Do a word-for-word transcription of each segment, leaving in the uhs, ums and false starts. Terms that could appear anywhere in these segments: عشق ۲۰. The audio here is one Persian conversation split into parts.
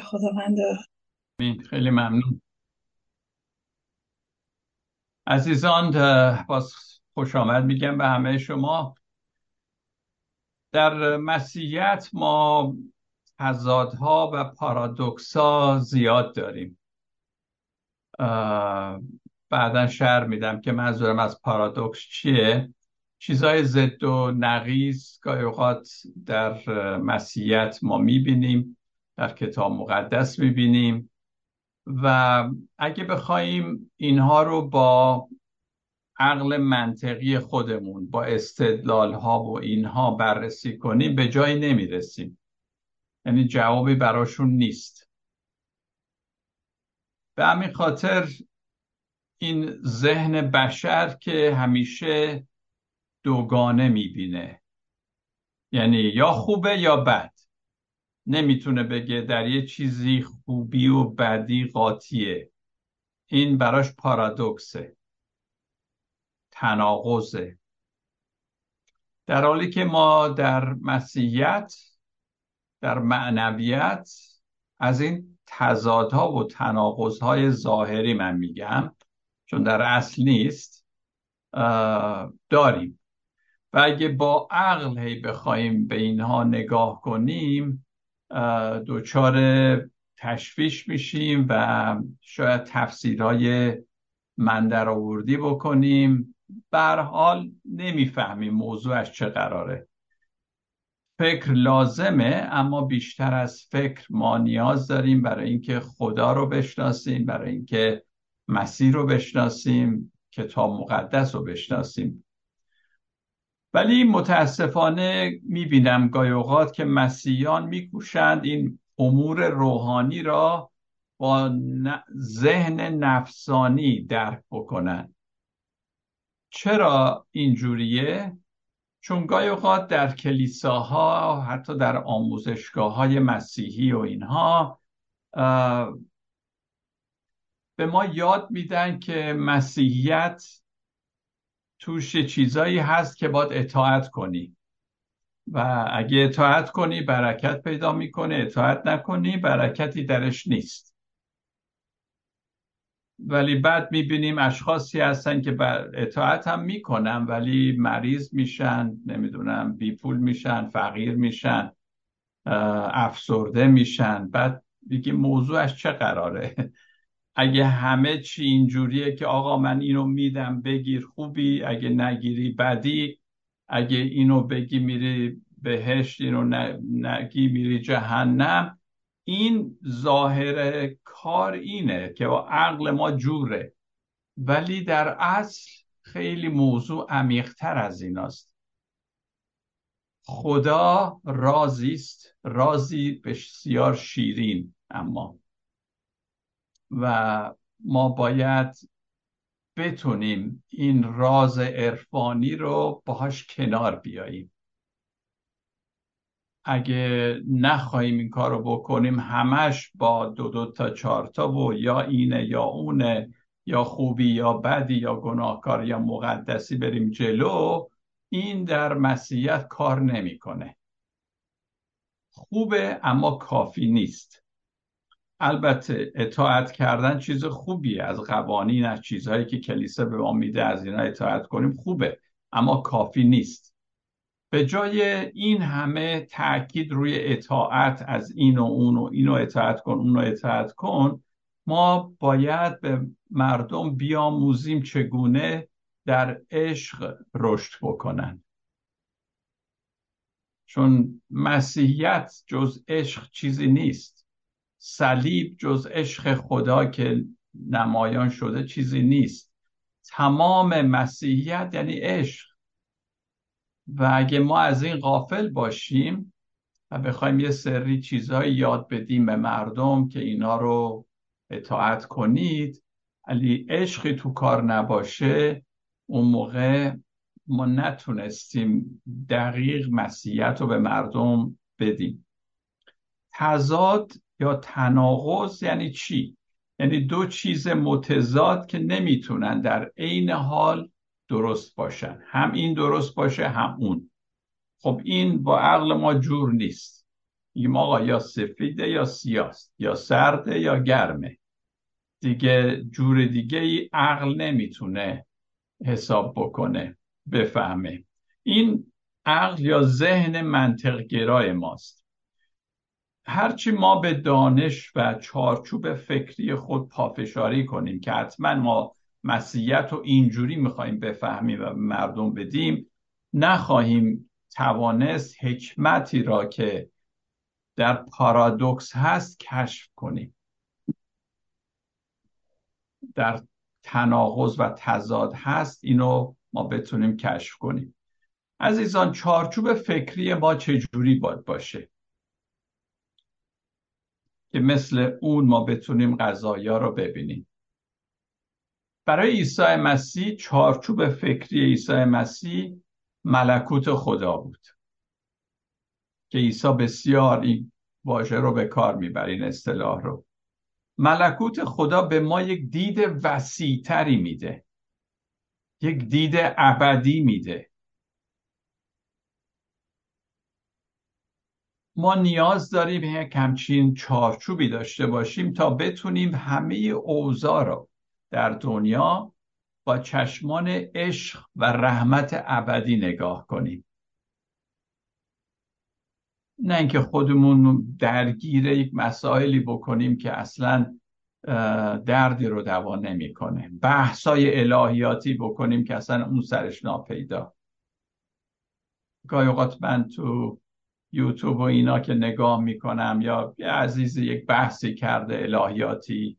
خداوند. خیلی ممنون. عزیزان باز خوش آمد میگم به همه شما. در مسیحیت ما تضادها و پارادوکس‌ها زیاد داریم. بعدا شرح میدم که منظورم از پارادوکس چیه. چیزهای ضد و نقیض گاهی اوقات در مسیحیت ما میبینیم، در کتاب مقدس میبینیم و اگه بخوایم اینها رو با عقل منطقی خودمون با استدلال ها و اینها بررسی کنیم به جایی نمیرسیم، یعنی جوابی براشون نیست. به همین خاطر این ذهن بشر که همیشه دوگانه میبینه، یعنی یا خوبه یا بد، نمیتونه بگه در یه چیزی خوبی و بدی قاطیه، این براش پارادوکسه، تناقضه. در حالی که ما در مسیحیت، در معنویت از این تضادها و تناقضهای ظاهری، من میگم چون در اصل نیست، داریم و اگه با عقل هی بخوایم به اینها نگاه کنیم دچار تشویش میشیم و شاید تفسیرهای مندرآوردی بکنیم. به هر حال نمیفهمیم موضوعش چه قراره. فکر لازمه، اما بیشتر از فکر ما نیاز داریم برای اینکه خدا رو بشناسیم، برای اینکه مسیح رو بشناسیم، کتاب مقدس رو بشناسیم. ولی متاسفانه میبینم گاهی اوقات که مسیحیان میکوشند این امور روحانی را با ذهن نفسانی درک بکنند. چرا اینجوریه؟ چون گاهی اوقات در کلیساها، حتی در آموزشگاه های مسیحی و اینها، به ما یاد میدن که مسیحیت توش چیزایی هست که باید اطاعت کنی و اگه اطاعت کنی برکت پیدا میکنه، اطاعت نکنی برکتی درش نیست. ولی بعد میبینیم اشخاصی هستن که اطاعت هم میکنن ولی مریض میشن، نمیدونم بی پول میشن، فقیر میشن، افسرده میشن. بعد میگیم موضوعش چه قراره؟ اگه همه چی اینجوریه که آقا من اینو میدم بگیر خوبی، اگه نگیری بدی، اگه اینو بگی میری بهشت، اینو نگی میری جهنم، این ظاهر کار اینه که با عقل ما جوره، ولی در اصل خیلی موضوع عمیق‌تر از ایناست. خدا رازیست، رازی بسیار شیرین اما، و ما باید بتونیم این راز عرفانی رو باهاش کنار بیاییم. اگه نخواهیم این کار رو بکنیم، همش با دو دو تا چهار تا و یا اینه یا اونه، یا خوبی یا بدی، یا گناهکار یا مقدسی بریم جلو، این در مسیحیت کار نمیکنه. خوبه اما کافی نیست. البته اطاعت کردن چیز خوبیه، از قوانین، از چیزهایی که کلیسا به ما میده از اینا اطاعت کنیم خوبه، اما کافی نیست. به جای این همه تأکید روی اطاعت، از این و اون و اینو اطاعت کن، اونو اطاعت کن، ما باید به مردم بیاموزیم چگونه در عشق رشد بکنن. چون مسیحیت جز عشق چیزی نیست. صلیب جز عشق خدا که نمایان شده چیزی نیست. تمام مسیحیت یعنی عشق، و اگه ما از این غافل باشیم و بخوایم یه سری چیزهایی یاد بدیم به مردم که اینا رو اطاعت کنید، ولی عشقی تو کار نباشه، اون موقع ما نتونستیم دقیق مسیحیت رو به مردم بدیم. تضاد یا تناقض یعنی چی؟ یعنی دو چیز متضاد که نمیتونن در عین حال درست باشن، هم این درست باشه هم اون. خب این با عقل ما جور نیست. میگیم آقا یا سفیده یا سیاست، یا سرده یا گرمه، دیگه جور دیگه ای عقل نمیتونه حساب بکنه بفهمه. این عقل یا ذهن منطق گرای ماست. هرچی ما به دانش و چارچوب فکری خود پافشاری کنیم که حتما ما مسیحیت رو اینجوری میخواییم بفهمیم و مردم بدیم، نخواهیم توانست حکمتی را که در پارادوکس هست کشف کنیم، در تناقض و تضاد هست اینو ما بتونیم کشف کنیم. عزیزان، چارچوب فکری ما چجوری باید باشه که مثل اون ما بتونیم قضایا رو ببینیم؟ برای عیسی مسیح چارچوب فکری عیسی مسیح ملکوت خدا بود که عیسی بسیار این واژه رو به کار میبره، این اصطلاح رو. ملکوت خدا به ما یک دید وسیع‌تری میده، یک دید ابدی میده. ما نیاز داریم یک همچین چارچوبی داشته باشیم تا بتونیم همه اوضاع رو در دنیا با چشمان عشق و رحمت ابدی نگاه کنیم، نه اینکه خودمون درگیر یک مسائلی بکنیم که اصلا دردی رو دوا نمیکنه، بحثای الهیاتی بکنیم که اصلا اون سرش ناپیدا. گاهی اوقات من تو یوتیوب و اینا که نگاه میکنم یا یه عزیزی یک بحثی کرده الهیاتی،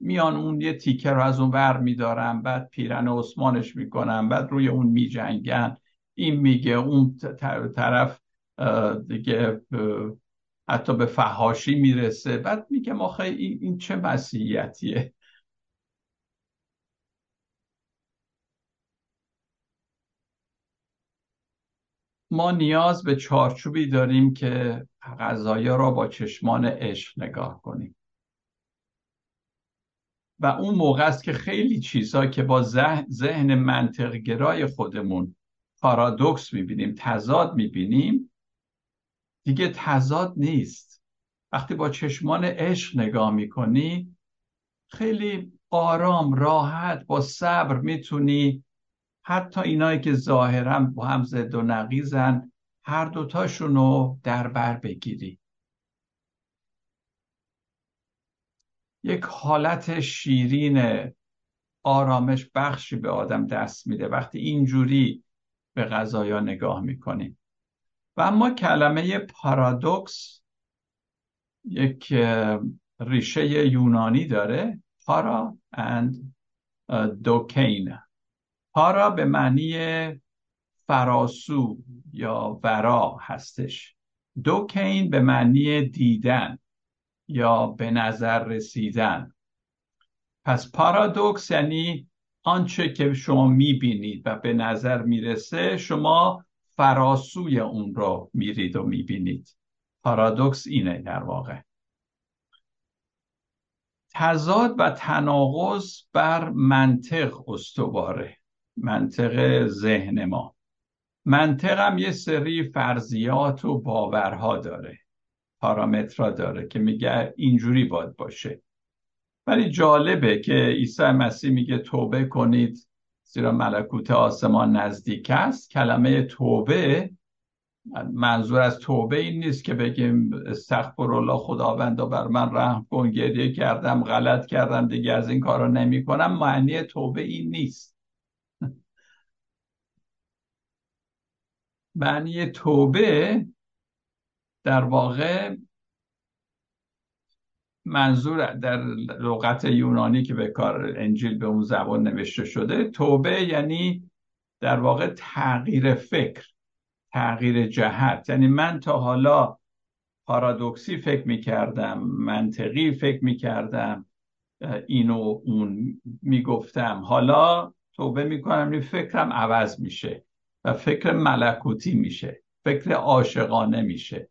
میان اون یه تیکه رو از اون ور میدارم، بعد پیرن عثمانش میکنم، بعد روی اون میجنگن، این میگه اون طرف دیگه حتی به فحاشی میرسه، بعد میگم آخه این, این چه مسیحیتیه؟ ما نیاز به چارچوبی داریم که قضایا را با چشمان عشق نگاه کنیم و اون موقع است که خیلی چیزا که با ذهن منطق گرای خودمون پارادوکس میبینیم، تضاد میبینیم، دیگه تضاد نیست. وقتی با چشمان عشق نگاه میکنی خیلی آرام، راحت، با صبر میتونی حتی اینایی که ظاهراً با هم ضد و نقیضن هر دوتاشون رو در بر بگیری. یک حالت شیرین آرامش بخشی به آدم دست میده وقتی اینجوری به قضایا نگاه میکنیم. و اما کلمه پارادوکس یک ریشه یونانی داره، پارا اند دوکین. پارا به معنی فراسو یا ورا هستش، دوکین به معنی دیدن یا به نظر رسیدن. پس پارادوکس یعنی آنچه که شما میبینید و به نظر میرسه شما فراسوی اون رو میرید و میبینید. پارادوکس اینه در واقع. تضاد و تناقض بر منطق استواره، منطق ذهن ما. منطق هم یه سری فرضیات و باورها داره، پارامترها داره که میگه اینجوری باید باشه. ولی جالبه که عیسی مسیح میگه توبه کنید زیرا ملکوت آسمان نزدیک است. کلمه توبه، منظور از توبه این نیست که بگیم استغفرالله خداوندا بر من رحم کن، گریه کردم، غلط کردم، دیگه از این کارو نمی کنم. معنی توبه این نیست. معنی توبه در واقع، منظور در لغت یونانی که به کار انجیل به اون زبان نوشته شده، توبه یعنی در واقع تغییر فکر، تغییر جهت. یعنی من تا حالا پارادوکسی فکر میکردم، منطقی فکر میکردم، اینو اون میگفتم، حالا توبه میکنم این فکرم عوض میشه و فکر ملکوتی میشه، فکر عاشقانه میشه.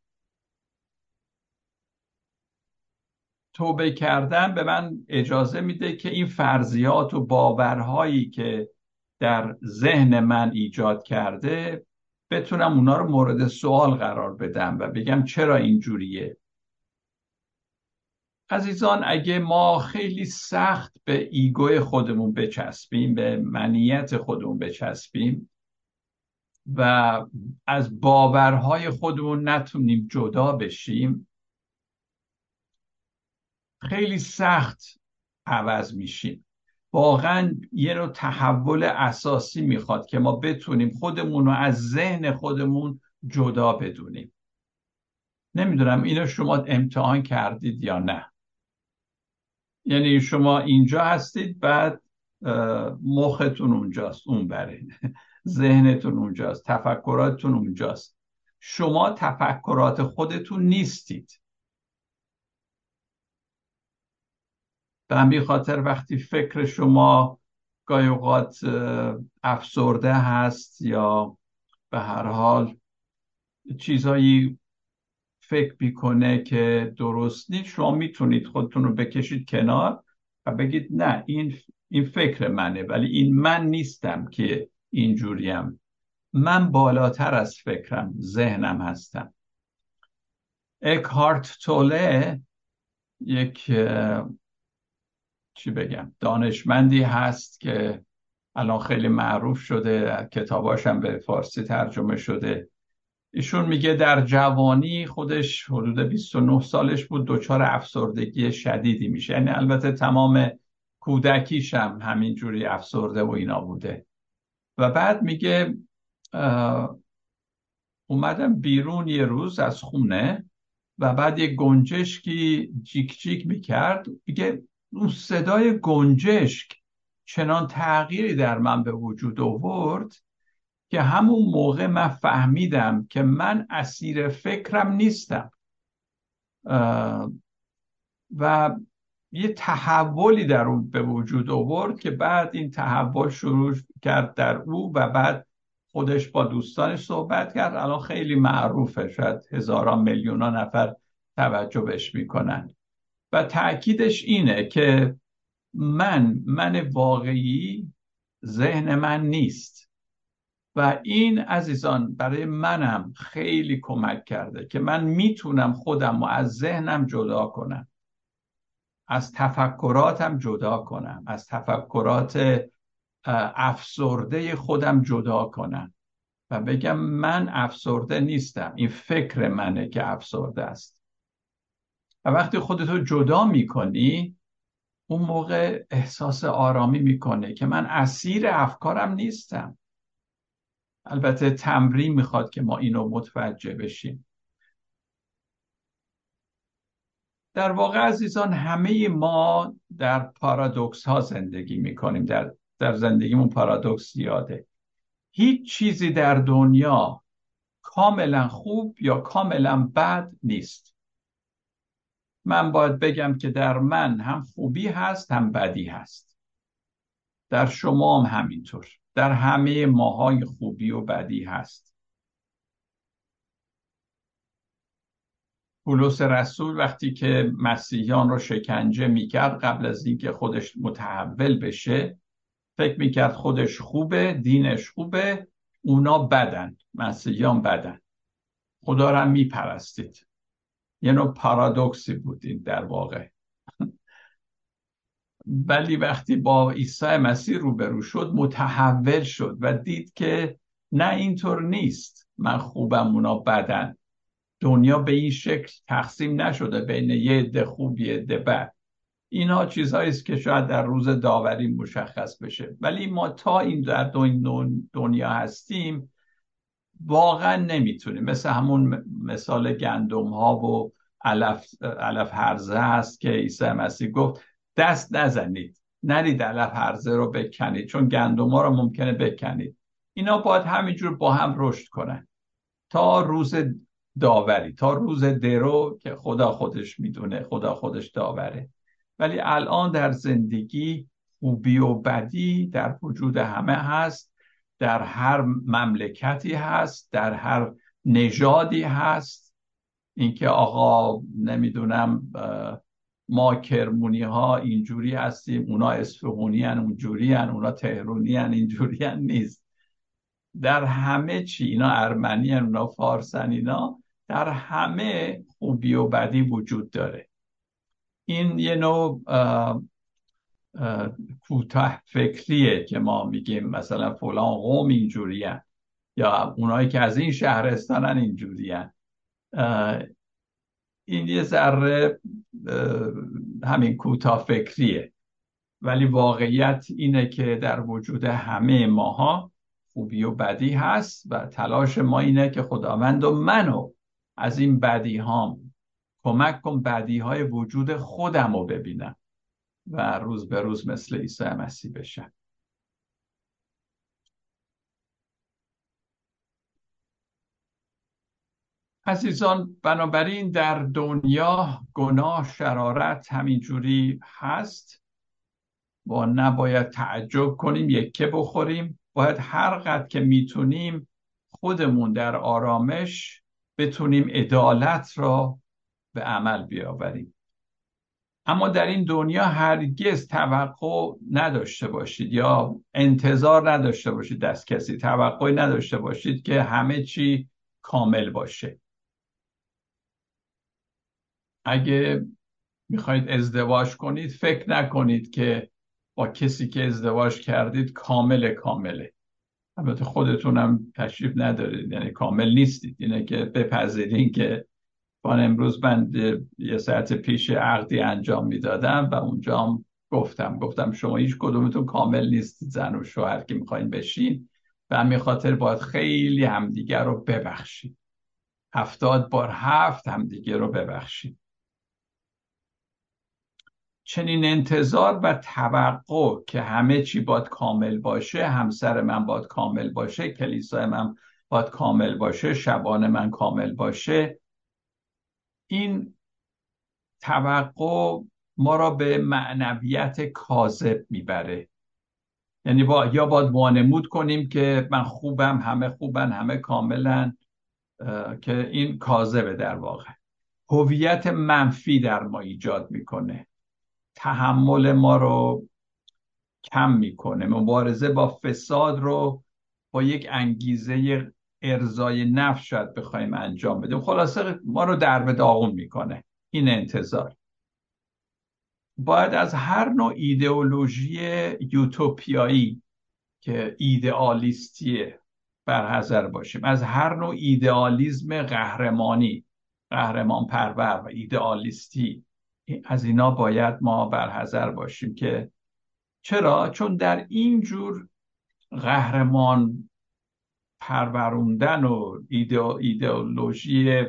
توبه کردن به من اجازه میده که این فرضیات و باورهایی که در ذهن من ایجاد کرده بتونم اونا رو مورد سوال قرار بدم و بگم چرا اینجوریه. عزیزان، اگه ما خیلی سخت به ایگوی خودمون بچسبیم، به منیت خودمون بچسبیم و از باورهای خودمون نتونیم جدا بشیم، خیلی سخت عوض میشیم. واقعا یه نوع تحول اساسی میخواد که ما بتونیم خودمون رو از ذهن خودمون جدا بدونیم. نمیدونم اینو شما امتحان کردید یا نه. یعنی شما اینجا هستید، بعد مختون اونجاست، اون بره ذهنتون اونجاست، تفکراتتون اونجاست. شما تفکرات خودتون نیستید. به همین خاطر وقتی فکر شما گاهی اوقات افسرده هست یا به هر حال چیزایی فکر بیکنه که درست نیست، شما میتونید خودتون رو بکشید کنار و بگید نه، این این فکر منه، ولی این من نیستم که اینجوریم. من بالاتر از فکرم، ذهنم هستم. اکهارت توله یک چی بگم دانشمندی هست که الان خیلی معروف شده، کتاباش هم به فارسی ترجمه شده. ایشون میگه در جوانی خودش حدود بیست و نه سالش بود دچار افسردگی شدیدی میشه. یعنی البته تمام کودکیش هم همینجوری افسرده و اینا بوده. و بعد میگه اومدم بیرون یه روز از خونه و بعد یه گنجشکی جیک جیک میکرد. میگه اون صدای گنجشک چنان تغییری در من به وجود آورد که همون موقع من فهمیدم که من اسیر فکرم نیستم و یه تحولی در اون به وجود آورد که بعد این تحول شروع کرد در او و بعد خودش با دوستانش صحبت کرد. الان خیلی معروفه، شاید هزاران میلیون ها نفر توجه بهش میکنن. و تأکیدش اینه که من من واقعی ذهن من نیست. و این عزیزان برای منم خیلی کمک کرده که من میتونم خودم رو از ذهنم جدا کنم، از تفکراتم جدا کنم، از تفکرات افسرده خودم جدا کنم و بگم من افسرده نیستم، این فکر منه که افسرده است. و وقتی خودتو جدا میکنی، اون موقع احساس آرامی میکنه که من اسیر افکارم نیستم. البته تمرین میخواد که ما اینو متوجه بشیم. در واقع عزیزان، همه ما در پارادوکس ها زندگی میکنیم. در, در زندگیمون پارادوکس زیاده. هیچ چیزی در دنیا کاملا خوب یا کاملا بد نیست. من باید بگم که در من هم خوبی هست، هم بدی هست. در شما هم همینطور. در همه ماهای خوبی و بدی هست. پولس رسول وقتی که مسیحیان رو شکنجه میکرد، قبل از اینکه خودش متحول بشه، فکر میکرد خودش خوبه، دینش خوبه، اونا بدن، مسیحیان بدن، خدا رو هم میپرستید. یه نوع پارادوکسی بود این در واقع. ولی وقتی با عیسی مسیح روبرو شد، متحول شد و دید که نه، اینطور نیست، من خوبم، اونا بدن. دنیا به این شکل تقسیم نشده بین یه عده خوب یه عده بد. اینا چیزهاییست که شاید در روز داوری مشخص بشه. ولی ما تا این در دنیا هستیم واقعا نمیتونیم. مثل همون مثال گندم ها و علف, علف هرزه هست که عیسی مسیح گفت دست نزنید، نرید علف هرزه رو بکنید، چون گندم ها رو ممکنه بکنید. اینا باید همینجور با هم رشد کنن تا روز داوری، تا روز درو که خدا خودش میدونه، خدا خودش داوره. ولی الان در زندگی خوبی و بدی در وجود همه هست، در هر مملکتی هست، در هر نژادی هست. اینکه آقا نمیدونم ما کرمونی ها اینجوری هستیم، اونا اصفهونی هن اونجوری هن، اونا تهرونی هن اینجوری هن، نیست. در همه چی، اینا ارمنی هن، اینا فارس هن، اینا در همه خوبی و بدی وجود داره. این یه نوع کوتاه فکریه که ما میگیم مثلا فلان قوم اینجوری هن یا اونایی که از این شهرستان هن اینجوری هن. این یه ذره همین کوتاه فکریه، ولی واقعیت اینه که در وجود همه ماها خوبی و بدی هست و تلاش ما اینه که خداوند و منو از این بدی هام کمک کن بدی های وجود خودم رو ببینم و روز به روز مثل عیسی مسیح بشم. عزیزان، بنابراین در دنیا گناه، شرارت همینجوری هست و نباید تعجب کنیم، یکه بخوریم. باید هر قدر که میتونیم خودمون در آرامش بتونیم عدالت را به عمل بیاوریم. اما در این دنیا هرگز توقع نداشته باشید یا انتظار نداشته باشید دست کسی، توقعی نداشته باشید که همه چی کامل باشه. اگه میخواید ازدواج کنید فکر نکنید که با کسی که ازدواج کردید کامل کامله. البته خودتونم تشریف ندارید، یعنی کامل نیستید. اینه که بپذیرین که من امروز من یه ساعت پیش عقدی انجام میدادم و اونجا هم گفتم گفتم شما هیچ کدومتون کامل نیستید، زن و شوهر که میخواین بشین، و همین خاطر باید خیلی همدیگر رو ببخشید. هفتاد بار هفت همدیگر رو ببخشید. چنین انتظار و توقع که همه چی باید کامل باشه، همسر من باید کامل باشه، کلیسای من باید کامل باشه، شبان من کامل باشه، این توقع ما را به معنویت کاذب میبره. یعنی با یا باید وانمود کنیم که من خوبم، همه خوبن، همه کاملن، که این کاذبه. در واقع هویت منفی در ما ایجاد میکنه، تحمل ما رو کم میکنه. مبارزه با فساد رو با یک انگیزه ارضای نفس شاید بخوایم انجام بدیم. خلاصه ما رو در به داغون میکنه این انتظار. باید از هر نوع ایدئولوژی یوتوپیایی که ایدئالیستیه برحذر باشیم، از هر نوع ایدئالیسم قهرمانی، قهرمان پرور و ایدئالیستی، از اینا باید ما برحذر باشیم. که چرا؟ چون در این جور قهرمان پروروندن و ایدئولوژی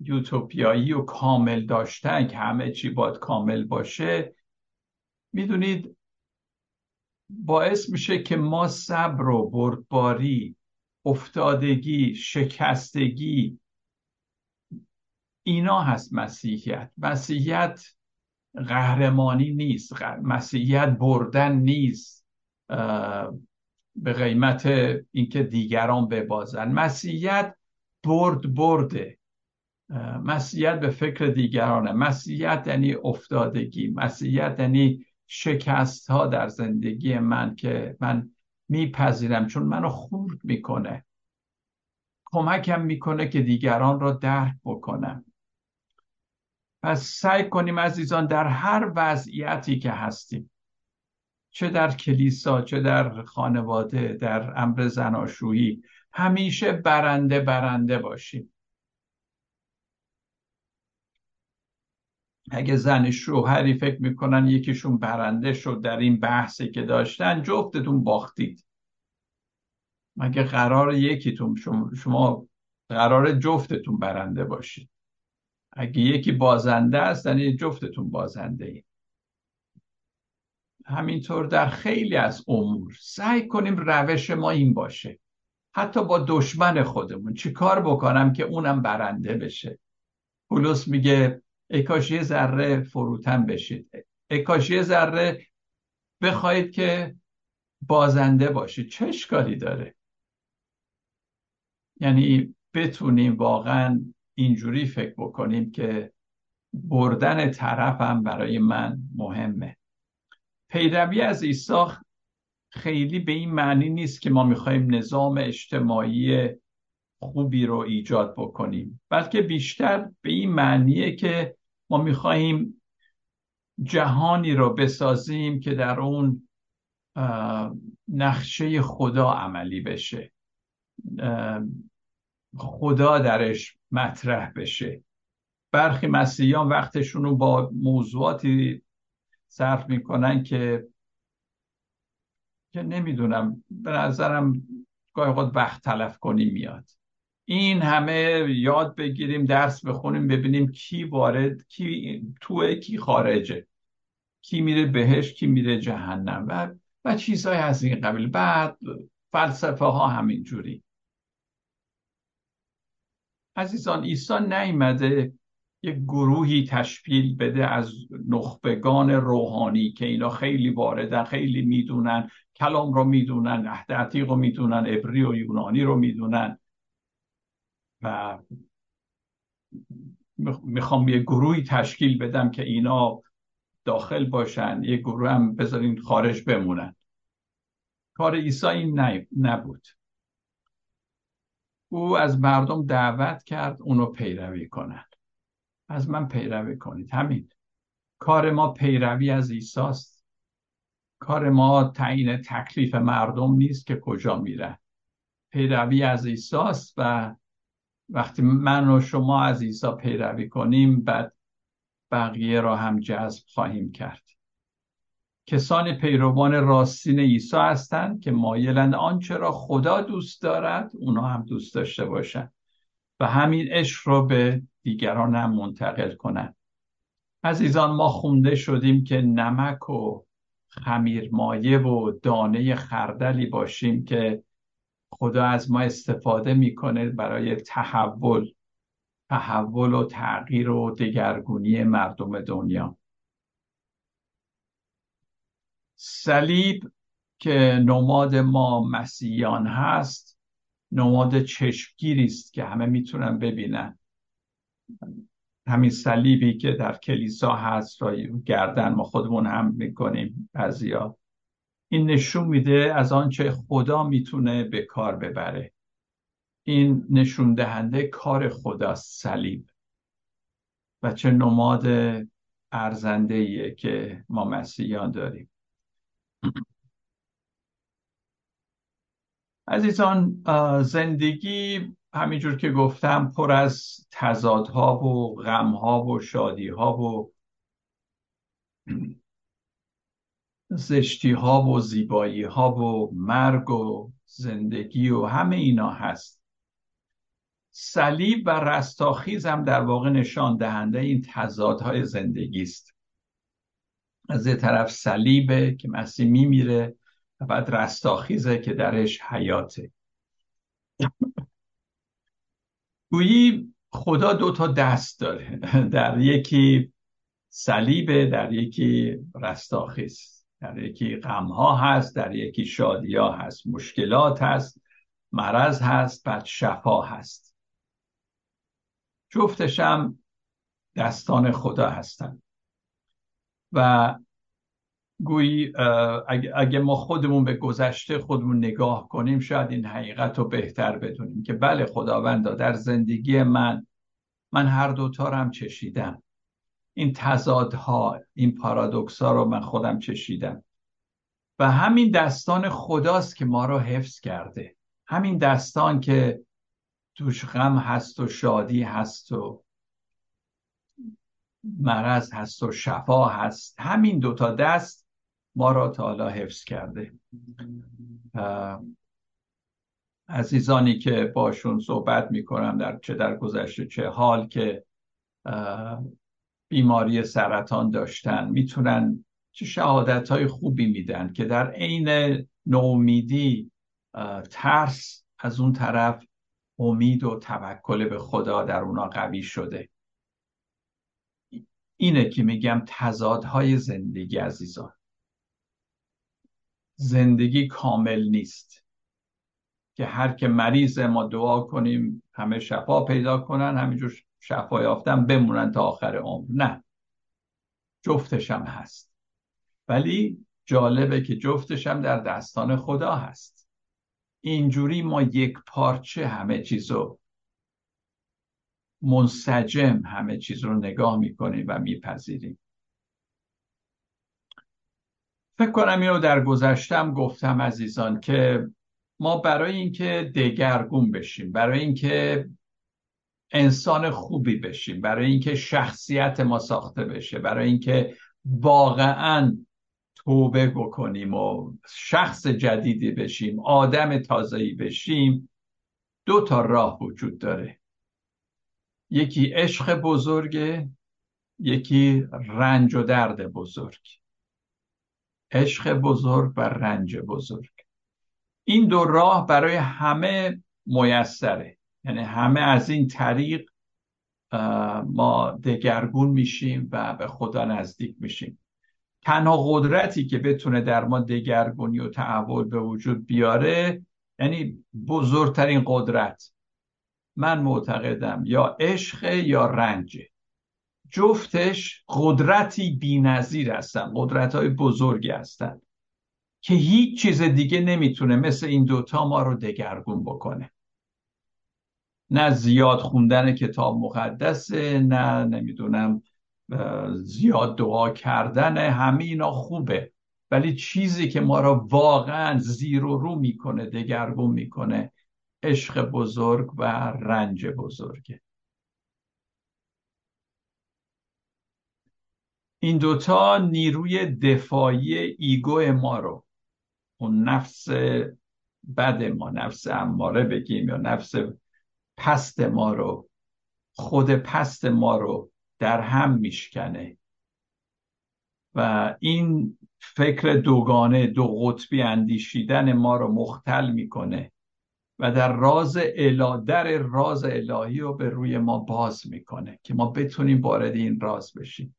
یوتوپیایی و کامل داشتن که همه چی باید کامل باشه، میدونید باعث میشه که ما صبر و بردباری، افتادگی، شکستگی، اینا هست مسیحیت. مسیحیت قهرمانی نیست، مسیحیت بردن نیست به قیمت اینکه دیگران ببازن. مسیحیت برد برده، مسیحیت به فکر دیگرانه، مسیحیت یعنی افتادگی، مسیحیت یعنی شکست ها در زندگی من که من میپذیرم چون منو خورد میکنه، کمکم میکنه که دیگران را درک بکنم. پس سعی کنیم عزیزان در هر وضعیتی که هستیم، چه در کلیسا، چه در خانواده، در امر زناشویی، همیشه برنده برنده باشیم. اگه زن شوهری فکر میکنن یکیشون برنده شد در این بحثی که داشتن، جفتتون باختید. مگه قرار یکیتون، شما قرار جفتتون برنده باشید. اگه یکی بازنده است یعنی جفتتون بازنده اید. همینطور در خیلی از امور سعی کنیم روش ما این باشه، حتی با دشمن خودمون چی کار بکنم که اونم برنده بشه. پولس میگه ای کاش یه ذره فروتن بشید، ای کاش یه ذره بخواید که بازنده باشید. چه اشکالی داره؟ یعنی بتونیم واقعا اینجوری فکر بکنیم که بردن طرفم برای من مهمه. پیروی از عیسی خیلی به این معنی نیست که ما میخوایم نظام اجتماعی خوبی رو ایجاد بکنیم، بلکه بیشتر به این معنیه که ما میخوایم جهانی رو بسازیم که در اون نقشه خدا عملی بشه، خدا درش مطرح بشه. برخی مسیحیان وقتشون رو با موضوعاتی صرف میکنن که که نمیدونم، به نظرم گاهی اوقات وقت تلف کنی میاد. این همه یاد بگیریم، درس بخونیم، ببینیم کی وارد، کی توه، کی خارجه، کی میره بهشت، کی میره جهنم و و چیزهای از این قبیل. بعد فلسفه ها همینجوری. عزیزان، عیسی نیامده یک گروهی تشکیل بده از نخبگان روحانی که اینا خیلی واردن، خیلی میدونن، کلام رو میدونن، عهد عتیق رو میدونن، عبری و یونانی رو میدونن و میخوام یه گروهی تشکیل بدم که اینا داخل باشن، یه گروه هم بذارین خارج بمونن. کار عیسی این نبود. او از مردم دعوت کرد اونو پیروی کنن. از من پیروی کنید. همین کار ما، پیروی از عیسی است. کار ما تعیین تکلیف مردم نیست که کجا میره. پیروی از عیسی است و وقتی من و شما از عیسی پیروی کنیم، بعد بقیه را هم جذب خواهیم کرد. کسان پیروان راستین عیسی هستند که مایلند آنچه را خدا دوست دارد اونا هم دوست داشته باشند و همین عشق را به دیگران هم منتقل کنند. عزیزان، ما خونده شدیم که نمک و خمیرمایه و دانه خردلی باشیم که خدا از ما استفاده میکنه برای تحول تحول و تغییر و دگرگونی مردم دنیا. صلیب که نماد ما مسیحیان هست، نماد چشمگیری است که همه میتونن ببینن. همین صلیبی که در کلیسا هست را گردن ما خودمون هم میکنیم بعضیا. این نشون میده از آنچه خدا میتونه به کار ببره. این نشون دهنده کار خداست صلیب و چه نماد ارزنده‌ایه که ما مسیحیان داریم. عزیزان، زندگی همینجور که گفتم پر از تضادها و غمها و شادیها و زشتیها و زیباییها و مرگ و زندگی و همه اینا هست. صلیب و رستاخیز هم در واقع نشان دهنده این تضادهای زندگی است. از یه طرف صلیبه که مسیح میمیره و بعد رستاخیزه که درش حیاته. گویی خدا دو تا دست داره، در یکی صلیبه، در یکی رستاخیز، در یکی غمها هست، در یکی شادیا هست، مشکلات هست، مرض هست، بعد شفا هست. جفتش هم دستان خدا هستن و گویی اگه ما خودمون به گذشته خودمون نگاه کنیم، شاید این حقیقت رو بهتر بدونیم که بله خداوندا، در زندگی من من هر دوتا رو هم چشیدم. این تضادها، این پارادوکس ها رو من خودم چشیدم و همین دستان خداست که ما رو حفظ کرده. همین دستان که توش غم هست و شادی هست و مرض هست و شفا هست، همین دوتا دست ما را تعالی حفظ کرده. عزیزانی که باشون صحبت میکنم در چه در گذشته چه حال که بیماری سرطان داشتن، میتونن چه شهادتهای خوبی میدن که در عین نومیدی، ترس، از اون طرف امید و توکل به خدا در اونا قوی شده. اینه که میگم تضادهای زندگی. عزیزان، زندگی کامل نیست که هر که مریضه ما دعا کنیم همه شفا پیدا کنن، همینجور شفا یافتن بمونن تا آخر عمر. نه، جفتش هم هست. ولی جالبه که جفتش هم در دستان خدا هست. اینجوری ما یک پارچه همه چیزو منسجم همه چیز رو نگاه میکنیم و میپذیریم. فکر کنم اینو در گذشتم گفتم عزیزان که ما برای اینکه دگرگون بشیم، برای اینکه انسان خوبی بشیم، برای اینکه شخصیت ما ساخته بشه، برای اینکه واقعاً توبه بکنیم و شخص جدیدی بشیم، آدم تازه‌ای بشیم، دو تا راه وجود داره. یکی عشق بزرگه، یکی رنج و درد بزرگ. عشق بزرگ و رنج بزرگ. این دو راه برای همه میسره. یعنی همه از این طریق ما دگرگون میشیم و به خدا نزدیک میشیم. تنها قدرتی که بتونه در ما دگرگونی و تحول به وجود بیاره، یعنی بزرگترین قدرت، من معتقدم یا عشق یا رنج، جفتش قدرتی بی‌نظیر هستن، قدرت‌های بزرگی هستن که هیچ چیز دیگه نمیتونه مثل این دوتا ما رو دگرگون بکنه. نه زیاد خوندن کتاب مقدسه، نه نمیدونم زیاد دعا کردن، همه اینا خوبه، ولی چیزی که ما رو واقعا زیر و رو میکنه، دگرگون میکنه، عشق بزرگ و رنج بزرگه. این دوتا نیروی دفاعی ایگو ما رو، اون نفس بد ما، نفس اماره بگیم یا نفس پست ما رو، خود پست ما رو در هم میشکنه و این فکر دوگانه، دو قطبی اندیشیدن ما رو مختل میکنه و در راز اله در راز الهی رو به روی ما باز میکنه که ما بتونیم وارد این راز بشیم.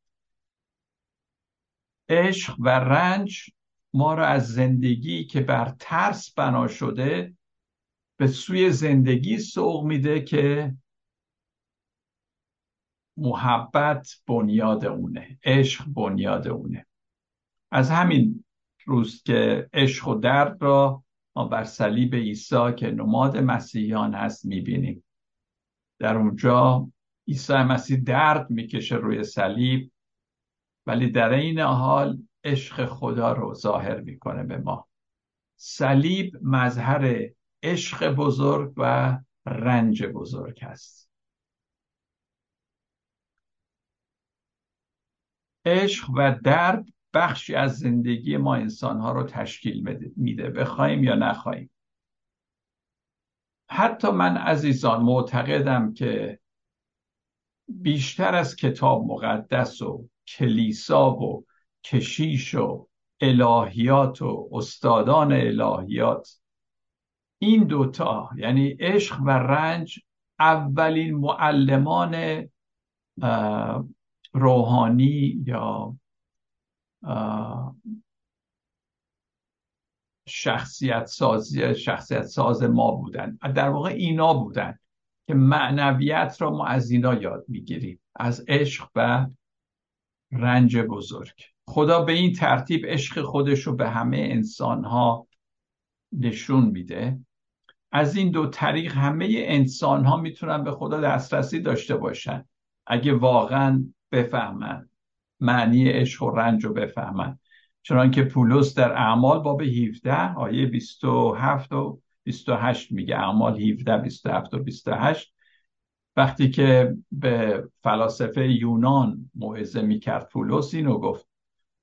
عشق و رنج ما رو از زندگی که بر ترس بنا شده به سوی زندگی سوق میده که محبت بنیاد اونه، عشق بنیاد اونه. از همین روز که عشق و درد را ما بر صلیب عیسی که نماد مسیحیان هست میبینیم. در اونجا عیسی مسیح درد میکشه روی صلیب، ولی در این حال عشق خدا رو ظاهر میکنه به ما. صلیب مظهر عشق بزرگ و رنج بزرگ هست. عشق و درد بخشی از زندگی ما انسانها رو تشکیل میده، بخوایم یا نخوایم. حتی من عزیزان معتقدم که بیشتر از کتاب مقدس و کلیسا و کشیش و الهیات و استادان الهیات، این دوتا یعنی عشق و رنج اولین معلمان روحانی یا شخصیت سازی شخصیت ساز ما بودن. در واقع اینا بودن که معنویت را ما از اینا یاد میگیریم، از عشق و رنج بزرگ. خدا به این ترتیب عشق خودش رو به همه انسانها نشون میده. از این دو طریق همه انسانها میتونن به خدا دسترسی داشته باشن اگه واقعا بفهمن معنی عشق و رنج رو بفهمن. چنانکه پولس در اعمال باب هفده آیه بیست و هفت و بیست و هشت میگه، اعمال هفده بیست و هفت و بیست و هشت، وقتی که به فلاسفه یونان موعظه میکرد پولس اینو گفت: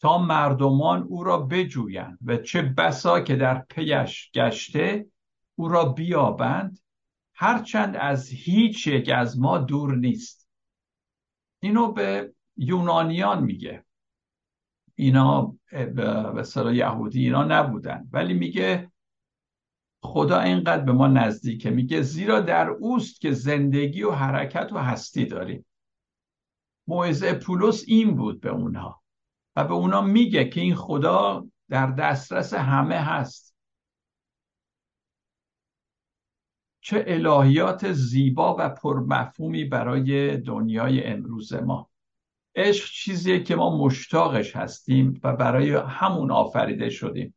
تا مردمان او را بجویند و چه بسا که در پیش گشته او را بیابند، هرچند از هیچ یک از ما دور نیست. اینو به یونانیان میگه، اینا به اصطلاح یهودی اینا نبودن، ولی میگه خدا اینقدر به ما نزدیکه، میگه زیرا در اوست که زندگی و حرکت و هستی داریم. موعظه پولس این بود به اونها و به اونا میگه که این خدا در دسترس همه هست. چه الهیات زیبا و پرمفهومی برای دنیای امروز ما. عشق چیزیه که ما مشتاقش هستیم و برای همون آفریده شدیم.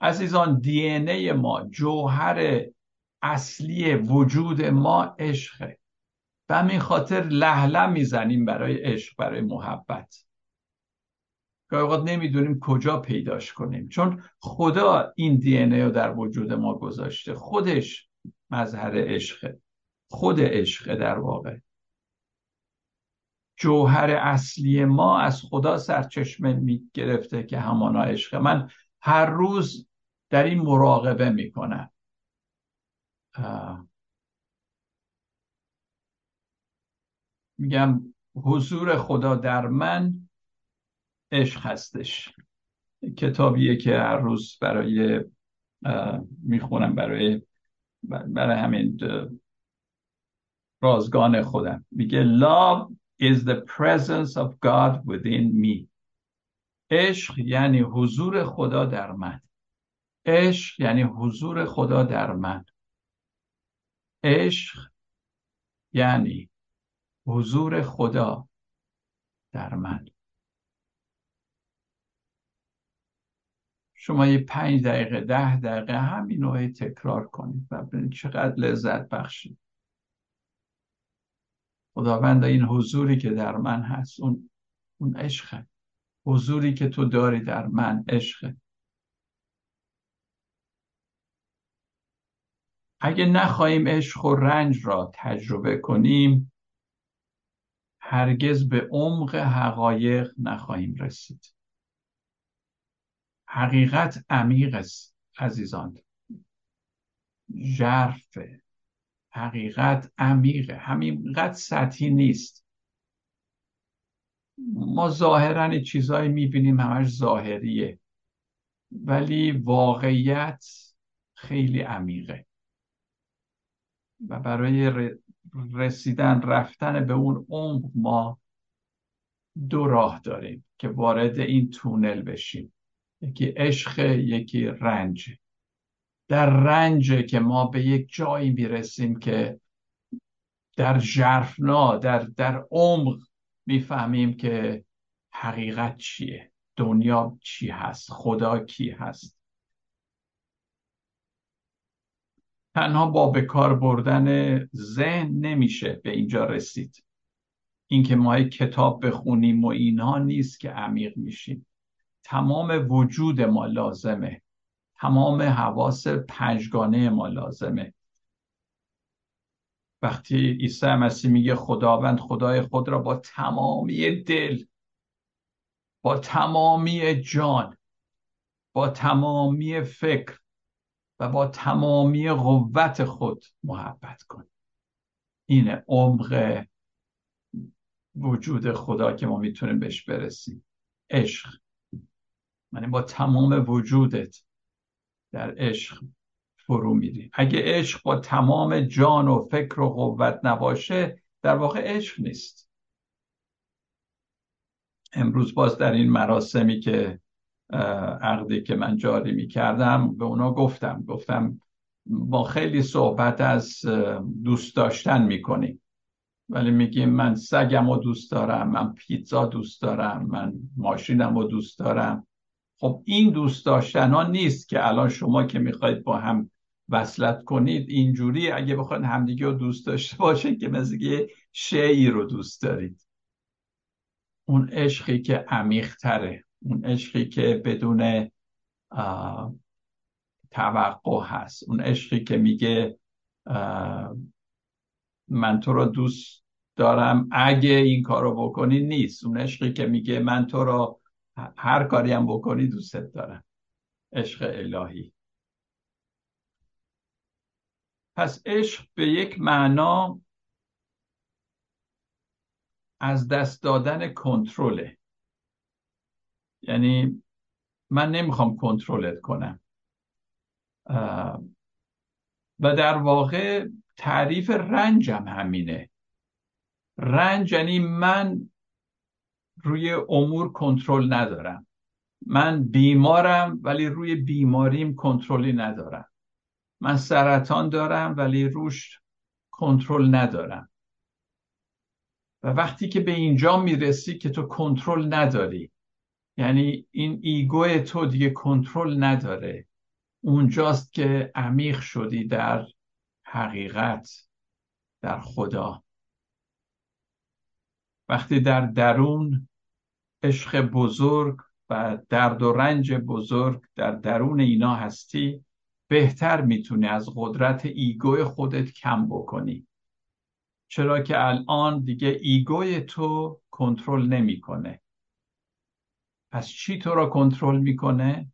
عزیزان، دی ان ای ما، جوهر اصلی وجود ما عشقه. به همین خاطر لهله میزنیم برای عشق، برای محبت. گاهی اوقات نمیدونیم کجا پیداش کنیم، چون خدا این دی ان ای رو در وجود ما گذاشته. خودش مظهر عشقه، خود عشقه در واقع. جوهر اصلی ما از خدا سرچشمه می گرفته که همانا عشقه. من هر روز در این مراقبه می کنم. میگم حضور خدا در من عشق هستش. کتابیه که هر روز برای میخونم برای برای همین رازگان خودم. میگه Love is the presence of God within me. عشق یعنی حضور خدا در من. عشق یعنی حضور خدا در من. عشق یعنی حضور خدا در من. شما یه پنج دقیقه ده دقیقه همین رو تکرار کنید و ببینید چقدر لذت بخشید. خداوند، این حضوری که در من هست اون اون عشقه. حضوری که تو داری در من عشقه. اگه نخواهیم عشق و رنج را تجربه کنیم، هرگز به عمق حقایق نخواهیم رسید. حقیقت عمیق است عزیزان، ژرف. حقیقت عمیقه، همینقدر سطحی نیست. ما ظاهرا چیزایی میبینیم همش ظاهریه، ولی واقعیت خیلی عمیقه و برای رسیدن رفتن به اون عمق ما دو راه داریم که وارد این تونل بشیم. یکی عشق، یکی رنج. در رنج که ما به یک جایی میرسیم که در ژرفنا، در در عمق میفهمیم که حقیقت چیه، دنیا چی هست، خدا کی هست. تنها با به کار بردن ذهن نمیشه به اینجا رسید. اینکه ما یک کتاب بخونیم و اینها نیست که عمیق میشیم. تمام وجود ما لازمه، تمام حواس پنجگانه ما لازمه. وقتی عیسی مسیح میگه خداوند خدای خود را با تمامی دل، با تمامی جان، با تمامی فکر و با تمامی قوت خود محبت کن، اینه عمق وجود خدا که ما میتونیم بهش برسیم. عشق یعنی با تمام وجودت در عشق فرو میری. اگه عشق با تمام جان و فکر و قوت نباشه، در واقع عشق نیست. امروز باز در این مراسمی که عقدی که من جاری میکردم به اونا گفتم گفتم ما خیلی صحبت از دوست داشتن میکنیم، ولی میگیم من سگم رو دوست دارم، من پیتزا دوست دارم، من ماشینم رو دوست دارم. خب این دوست داشتن ها نیست که الان شما که میخواید با هم وصلت کنید. اینجوری اگه بخواید همدیگه رو دوست داشته باشید که مثل یه شیعی رو دوست دارید. اون عشقی که عمیق تره، اون عشقی که بدون توقع هست، اون عشقی که میگه من تو رو دوست دارم اگه این کارو بکنی نیست. اون عشقی که میگه من تو رو هر کاری هم بکنی دوستت دارم. عشق الهی. پس عشق به یک معنا از دست دادن کنترله. یعنی من نمیخوام کنترلت کنم. و در واقع تعریف رنجم همینه. رنج یعنی من روی امور کنترل ندارم. من بیمارم ولی روی بیماریم کنترلی ندارم. من سرطان دارم ولی روش کنترل ندارم. و وقتی که به اینجا میرسی که تو کنترل نداری، یعنی این ایگو تو دیگه کنترل نداره، اونجاست که عمیق شدی در حقیقت، در خدا. وقتی در درون عشق بزرگ و درد و رنج بزرگ در درون اینا هستی، بهتر میتونی از قدرت ایگوی خودت کم بکنی، چرا که الان دیگه ایگوی تو کنترل نمیکنه. پس چی تو را کنترل میکنه؟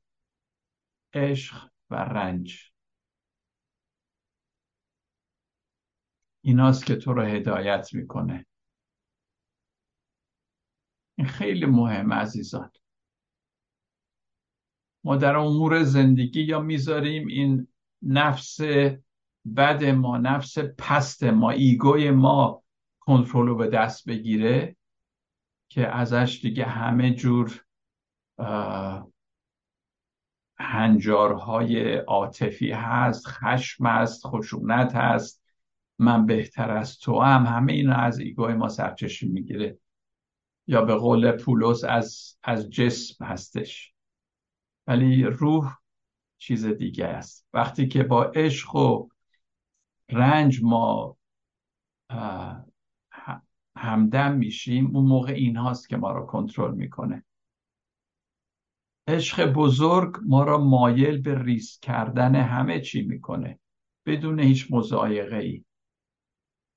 عشق و رنج. ایناست که تو را هدایت میکنه. این خیلی مهم عزیزان. ما در امور زندگی یا میذاریم این نفس بد ما، نفس پست ما، ایگوی ما کنترل رو به دست بگیره که ازش دیگه همه جور هنجارهای عاطفی هست، خشم هست، خشونت هست، من بهتر از تو هم، همه اینا از ایگوی ما سرچشمه میگیره، یا به قول پولس از از جسم هستش. ولی روح چیز دیگه است. وقتی که با عشق و رنج ما همدم میشیم، اون موقع این هاست که ما را کنترل میکنه. عشق بزرگ ما را مایل به ریسک کردن همه چی میکنه بدون هیچ مضایقه ای.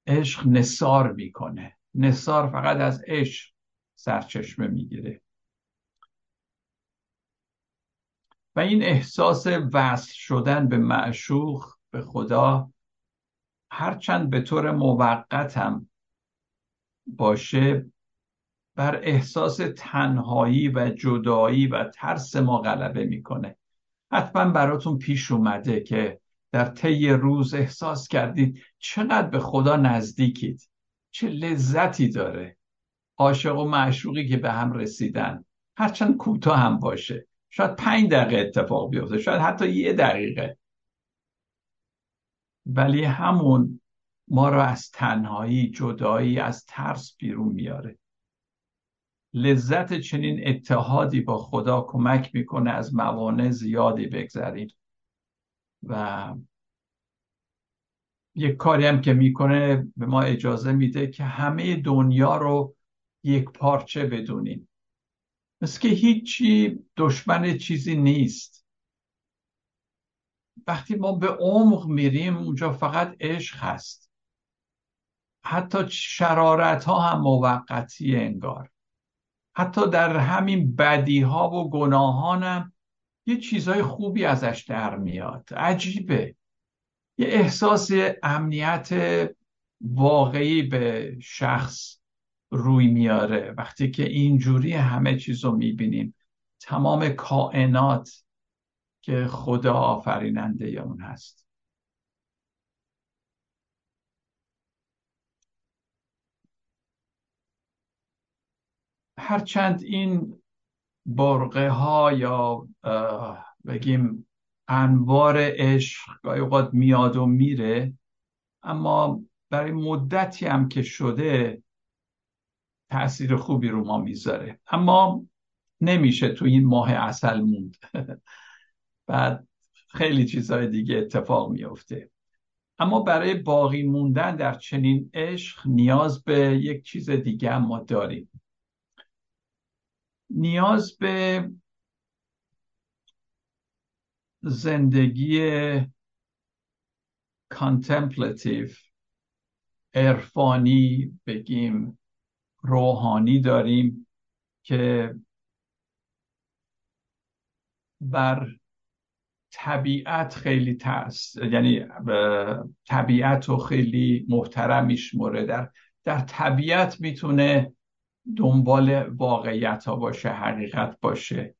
عشق نثار میکنه. نثار فقط از عشق سرچشمه میگیره. و این احساس وصل شدن به معشوق، به خدا، هرچند به طور موقت هم باشه، بر احساس تنهایی و جدایی و ترس ما غلبه میکنه. حتما براتون پیش اومده که در طی روز احساس کردید چقدر به خدا نزدیکید، چه لذتی داره عاشق و معشوقی که به هم رسیدن، هرچند کوتاه هم باشه، شاید پنج دقیقه اتفاق بیفته، شاید حتی یه دقیقه، ولی همون ما را از تنهایی، جدایی، از ترس بیرون میاره. لذت چنین اتحادی با خدا کمک میکنه از موانع زیادی بگذریم. و یک کاری هم که میکنه به ما اجازه میده که همه دنیا رو یک پارچه بدونیم، مثل که هیچی دشمن چیزی نیست. وقتی ما به عمق میریم اونجا فقط عشق هست. حتی شرارت ها هم موقتی انگار، حتی در همین بدی ها و گناهان هم یه چیزای خوبی ازش در میاد. عجیبه. یه احساس امنیت واقعی به شخص روی میاره وقتی که اینجوری همه چیز رو میبینیم، تمام کائنات که خدا آفریننده یا اون هست. هرچند این برقه ها یا بگیم انوار عشق گاهی اوقات میاد و میره، اما برای مدتی هم که شده تأثیر خوبی رو ما میذاره. اما نمیشه تو این ماه عسل موند. بعد خیلی چیزهای دیگه اتفاق میفته. اما برای باقی موندن در چنین عشق نیاز به یک چیز دیگه هم ما داریم. نیاز به زندگی کانتمپلاتیو، عرفانی بگیم، روحانی داریم که بر طبیعت خیلی تاس، یعنی طبیعت رو خیلی محترم میشموره. در در طبیعت میتونه دنبال واقعیت ها باشه، حقیقت باشه،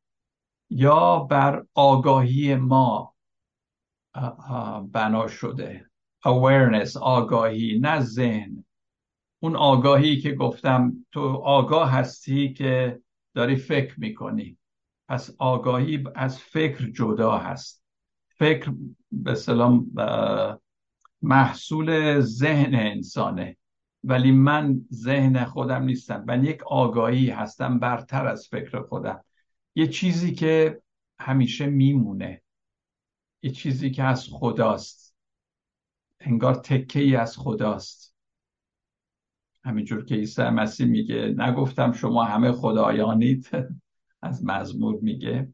یا بر آگاهی ما بنا شده. awareness، آگاهی، نه ذهن. اون آگاهی که گفتم تو آگاه هستی که داری فکر میکنی، پس آگاهی از فکر جدا هست. فکر به سلام محصول ذهن انسانه، ولی من ذهن خودم نیستم، من یک آگاهی هستم برتر از فکر خودم، یه چیزی که همیشه میمونه، یه چیزی که از خداست، انگار تکه‌ای از خداست. همینجور که عیسی مسیح میگه نگفتم شما همه خدایانید، از مزمور میگه.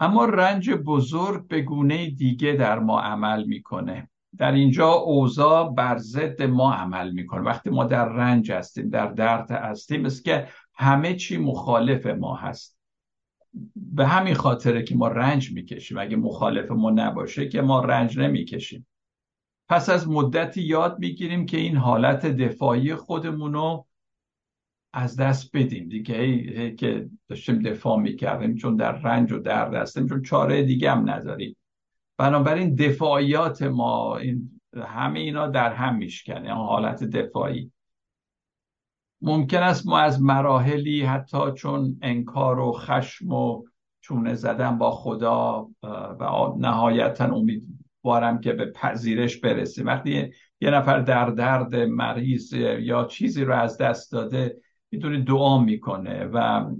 اما رنج بزرگ به گونه دیگه در ما عمل میکنه. در اینجا اوضاع بر ضد ما عمل میکنه. وقتی ما در رنج هستیم، در درد هستیم، است که همه چی مخالف ما هست. به همین خاطره که ما رنج میکشیم. اگه مخالف ما نباشه که ما رنج نمیکشیم. پس از مدتی یاد میگیریم که این حالت دفاعی خودمونو از دست بدیم دیگه، ای, ای که داشتیم دفاع میکردیم چون در رنج و درد هستیم، چون چاره دیگه هم نداریم. بنابراین دفاعیات ما این همه اینا در هم میشکنه، حالت دفاعی. ممکن است ما از مراحلی حتی چون انکار و خشم و چونه زدن با خدا و نهایتا امیدوارم که به پذیرش برسیم. وقتی یه نفر در درد مریض یا چیزی رو از دست داده، میتونه دعا میکنه و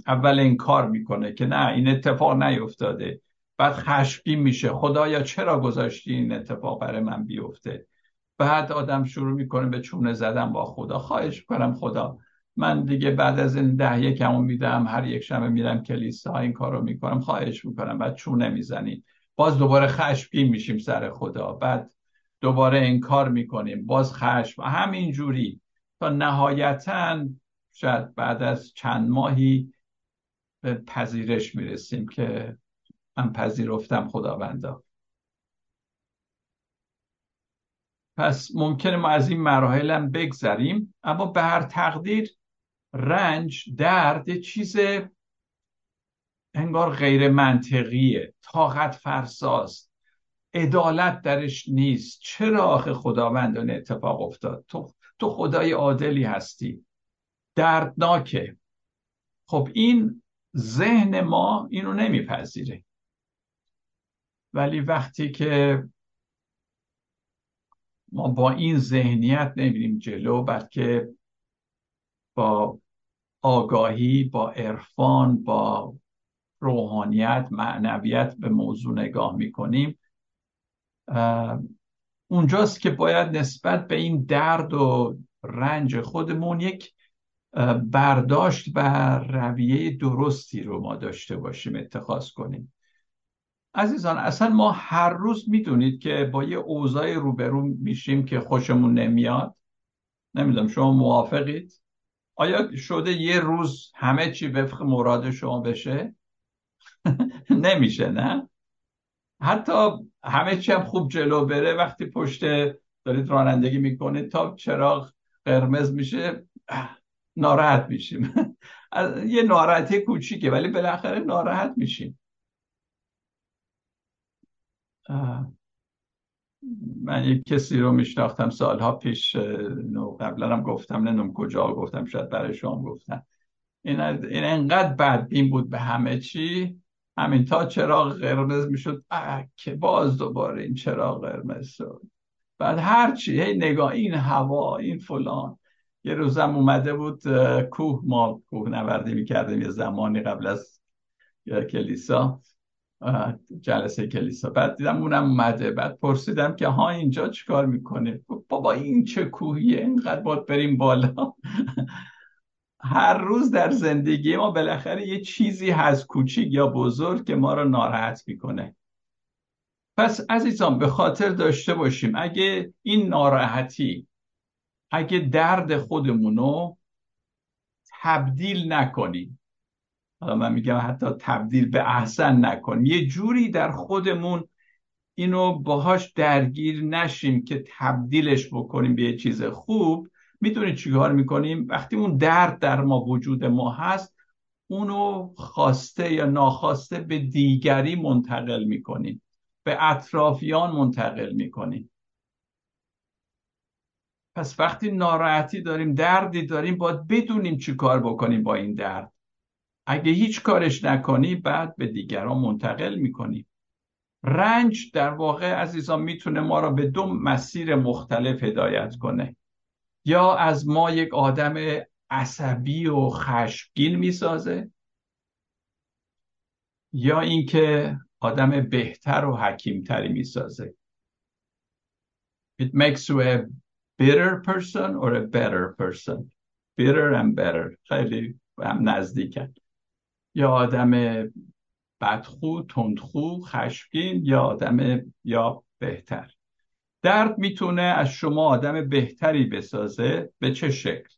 اول انکار میکنه که نه این اتفاق نیفتاده، بعد خشمگین میشه خدایا چرا گذاشتی این اتفاق برای من بیفته، بعد آدم شروع میکنه به چونه زدن با خدا، خواهش میکنم خدا من دیگه بعد از این ده یکمو میدم، هر یک شنبه میرم کلیسا این کارو میکنم، خواهش میکنم. بعد چونه میزنیم، باز دوباره خشمگین میشیم سر خدا، بعد دوباره انکار میکنیم، باز خشم، همینجوری تا نهایتاً شاید بعد از چند ماهی به پذیرش میرسیم که من پذیرفتم خداوندا. پس ممکنه ما از این مراحل هم بگذریم، اما به هر تقدیر رنج، درد یه چیز انگار غیر منطقیه، طاقت فرساست، عدالت درش نیست. چرا آخه خداوند این اتفاق افتاد؟ تو تو خدای عادلی هستی. دردناکه. خب این ذهن ما اینو نمیپذیره. ولی وقتی که ما با این ذهنیت نمیریم جلو، بلکه با آگاهی، با عرفان، با روحانیت، معنویت به موضوع نگاه میکنیم، اونجاست که باید نسبت به این درد و رنج خودمون یک برداشت و رویه درستی رو ما داشته باشیم، اتخاذ کنیم. عزیزان اصلا ما هر روز میدونید که با یه اوضاع روبرو میشیم که خوشمون نمیاد. نمیدونم شما موافقید؟ آیا شده یه روز همه چی وفق مراد شما بشه؟ نمیشه، نه؟ حتی همه چی هم خوب جلو بره، وقتی پشت دارید رانندگی میکنید تا چراغ قرمز میشه ناراحت میشیم. یه ناراحتی کوچیکه ولی بالاخره ناراحت میشیم. من یک کسی رو میشناختم سالها پیش، قبلا هم گفتم، نمیدونم کجا گفتم، شاید برای شما گفتم، این انقدر بدبین بود به همه چی، همین تا چراغ قرمز میشد که باز دوباره این چراغ قرمز شد، بعد هرچی هی نگاه، این هوا، این فلان. یه روزم اومده بود کوه، ما کوه نوردی میکردیم یه زمانی قبل از کلیسا، جلسه کلیسا، بعد دیدم اونم اومده، بعد پرسیدم که ها اینجا چی کار میکنه؟ بابا این چه کوهیه، اینقدر باید بریم بالا. هر روز در زندگی ما بالاخره یه چیزی هست کوچیک یا بزرگ که ما رو ناراحت میکنه. پس عزیزان به خاطر داشته باشیم اگه این ناراحتی، اگه درد خودمونو تبدیل نکنیم، حالا من میگم حتی تبدیل به احسن نکنیم، یه جوری در خودمون اینو باهاش درگیر نشیم که تبدیلش بکنیم به یه چیز خوب، میدونید چیکار میکنیم؟ وقتی اون درد در ما، وجود ما هست، اونو خواسته یا ناخواسته به دیگری منتقل میکنیم، به اطرافیان منتقل میکنیم. پس وقتی ناراحتی داریم، دردی داریم، باید بدونیم چی کار بکنیم با این درد. اگه هیچ کارش نکنی بعد به دیگران منتقل میکنی. رنج در واقع عزیزان میتونه ما را به دو مسیر مختلف هدایت کنه. یا از ما یک آدم عصبی و خشمگین میسازه، یا اینکه آدم بهتر و حکیمتری میسازه. It makes you a bitter person or a better person. Bitter and better. خیلی هم نزدیکن. یا آدم بدخو، تندخو، خشمگین، یا آدم یا بهتر. درد میتونه از شما آدم بهتری بسازه. به چه شکل؟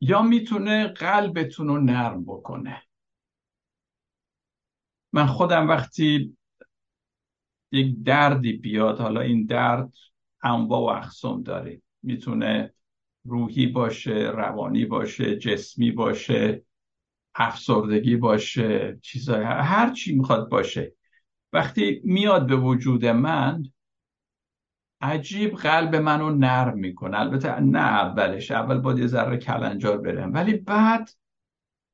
یا میتونه قلبتون رو نرم بکنه. من خودم وقتی یک دردی بیاد، حالا این درد انواع و اقسام داره، میتونه روحی باشه، روانی باشه، جسمی باشه، افسردگی باشه، چیزای هر چی میخواد باشه، وقتی میاد به وجود من، عجیب قلب منو نرم میکنه. البته نه اولش، اول باید یه ذره کلنجار برم، ولی بعد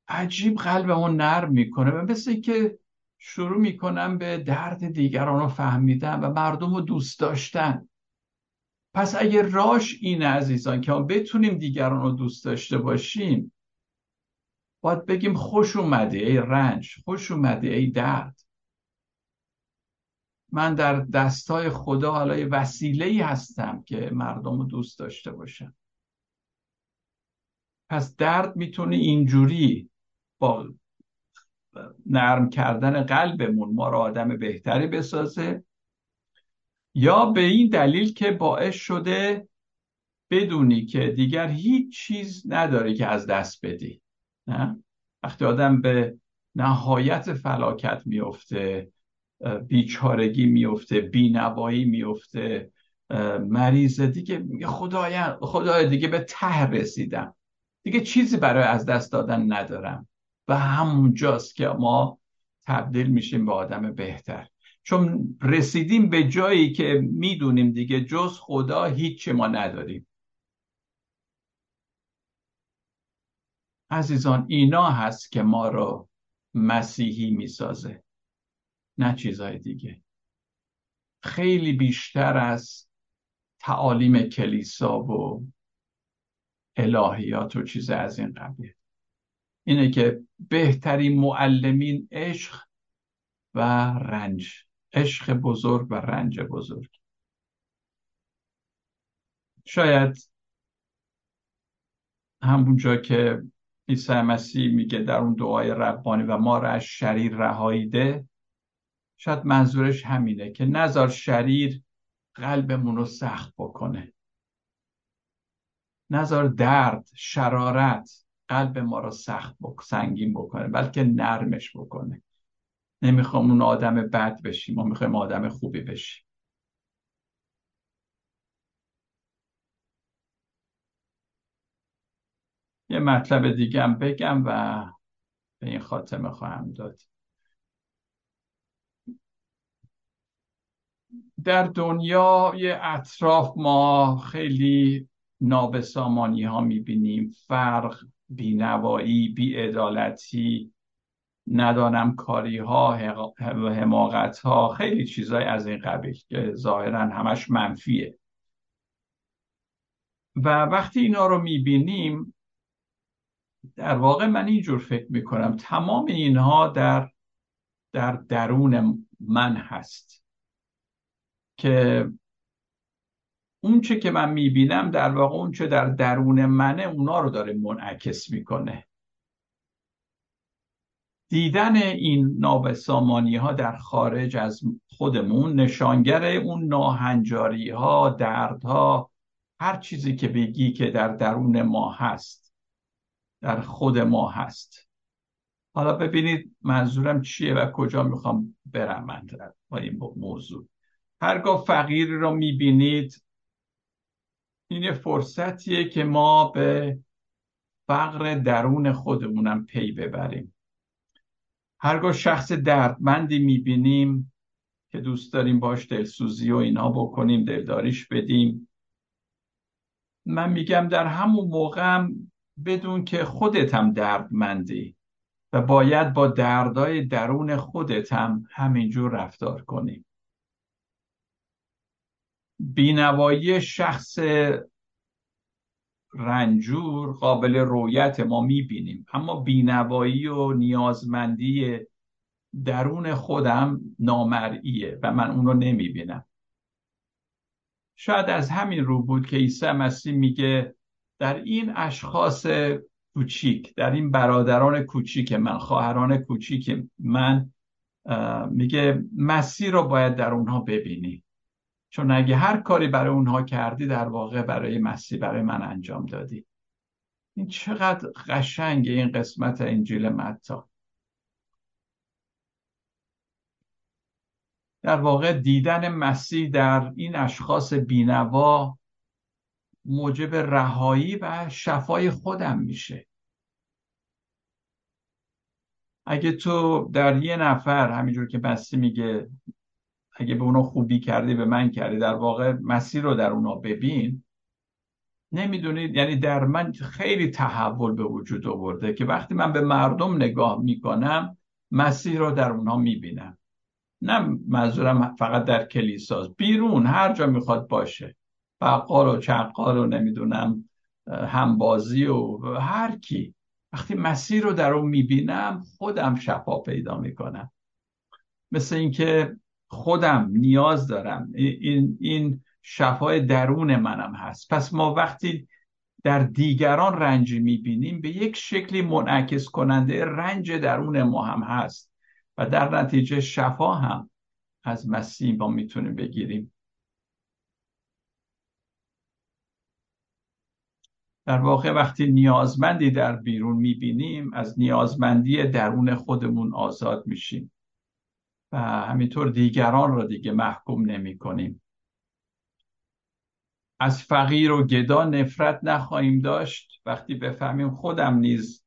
عجیب قلبمو نرم میکنه و مثل که شروع میکنم به درد دیگران رو فهمیدن و مردم رو دوست داشتن. پس اگه راش اینه عزیزان که ما بتونیم دیگران رو دوست داشته باشیم، باید بگیم خوش اومدی ای رنج، خوش اومدی ای درد. من در دستای خدا حالا یه وسیله‌ای هستم که مردم رو دوست داشته باشم. پس درد میتونه اینجوری با نرم کردن قلبمون ما رو آدم بهتری بسازه، یا به این دلیل که باعث شده بدونی که دیگر هیچ چیز نداری که از دست بدی. نه؟ وقتی آدم به نهایت فلاکت میفته، بیچارگی میفته، بینوایی میفته، مریض، دیگه خدایا خدایا دیگه به ته رسیدم، دیگه چیزی برای از دست دادن ندارم، و همونجاست که ما تبدیل میشیم به آدم بهتر، چون رسیدیم به جایی که میدونیم دیگه جز خدا هیچی ما نداریم. عزیزان اینا هست که ما رو مسیحی میسازه، نه چیزهای دیگه. خیلی بیشتر از تعالیم کلیسا و الهیات و چیز از این قبیل. اینه که بهترین معلمین عشق و رنج، عشق بزرگ و رنج بزرگ. شاید همونجا که عیسی مسیح میگه در اون دعای ربانی و ما را از شریر رهایی ده، شاید منظورش همینه که نذار شریر قلبمون رو سخت بکنه، نذار درد، شرارت قلب ما رو سخت بکنه، سنگین بکنه، بلکه نرمش بکنه. نمیخوام اون آدم بد بشیم، ما میخوایم آدم خوبی بشیم. یه مطلب دیگه هم بگم و به این خاتمه خواهم داد. در دنیای اطراف ما خیلی نابسامانی ها میبینیم، فرق، بینوایی، بیعدالتی، ندانم کاری ها، حماقت ها، خیلی چیزای از این قبیل که ظاهرا همش منفیه. و وقتی اینا رو میبینیم، در واقع من اینجور فکر میکنم تمام اینها در در درون من هست، که اون چه که من میبینم در واقع اون چه در درون منه اونا رو داره منعکس میکنه. دیدن این نابسامانی ها در خارج از خودمون نشانگر اون ناهنجاری ها، درد ها، هر چیزی که بگی که در درون ما هست، در خود ما هست. حالا ببینید منظورم چیه و کجا میخوام برم من با این موضوع. هرگاه فقیر رو میبینید، این یه فرصتیه که ما به فقر درون خودمونم پی ببریم. هرگاه شخص دردمندی میبینیم که دوست داریم باش دلسوزی و اینا بکنیم، دلداریش بدیم، من میگم در همون موقع بدون که خودت هم دردمندی، و باید با دردای درون خودت هم همینجور رفتار کنی. بینوایی شخص رنجور قابل رویت، ما میبینیم، اما بینوایی و نیازمندی درون خودم نامرئیه و من اون رو نمیبینم. شاید از همین رو بود که عیسی مسیح میگه در این اشخاص کوچیک، در این برادران کوچیک من، خواهران کوچیک من، میگه مسیح رو باید در اونها ببینی، چون اگه هر کاری برای اونها کردی در واقع برای مسیح، برای من انجام دادی. این چقدر قشنگه این قسمت انجیل متی. در واقع دیدن مسیح در این اشخاص بینوا موجب رهایی و شفای خودم میشه. اگه تو در یه نفر، همینجور که مسیح میگه اگه به اونا خوبی کردی به من کردی، در واقع مسیح رو در اونا ببین. نمیدونید، یعنی در من خیلی تحول به وجود آورده که وقتی من به مردم نگاه میکنم مسیح رو در اونا میبینم. نه منظورم فقط در کلیساست، بیرون هر جا میخواد باشه، بقال و چقال و نمیدونم همبازی و هر کی، وقتی مسیح رو در اون میبینم خودم شفا پیدا میکنم. مثل اینکه خودم نیاز دارم، این, این شفای درون منم هست. پس ما وقتی در دیگران رنج میبینیم به یک شکلی منعکس کننده رنج درون ما هم هست و در نتیجه شفا هم از مسیح ما میتونیم بگیریم. در واقع وقتی نیازمندی در بیرون میبینیم از نیازمندی درون خودمون آزاد میشیم و همینطور دیگران را دیگه محکوم نمی کنیم. از فقیر و گدا نفرت نخواهیم داشت وقتی بفهمیم خودم نیز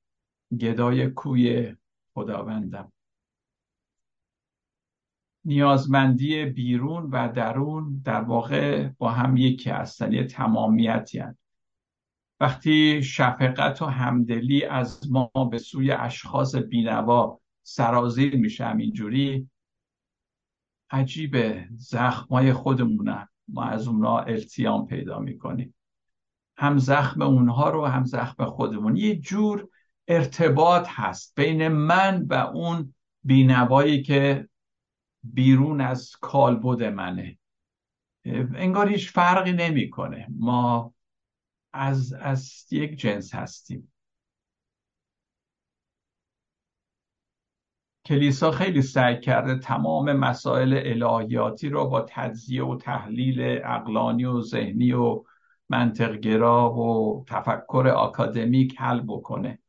گدای کوی خداوندم. نیازمندی بیرون و درون در واقع با هم یکی هستن، یه تمامیتی هستن. وقتی شفقت و همدلی از ما به سوی اشخاص بینوا سرازیر میشه همینجوری، عجیبه، زخمای خودمونه ما از اونها التیام پیدا میکنیم، هم زخم اونها رو هم زخم خودمون. یه جور ارتباط هست بین من و اون بینوایی که بیرون از کالبد منه. انگار هیچ فرقی نمیکنه، ما از از یک جنس هستیم. کلیسا خیلی سعی کرده تمام مسائل الهیاتی رو با تجزیه و تحلیل عقلانی و ذهنی و منطق‌گرا و تفکر آکادمیک حل بکنه،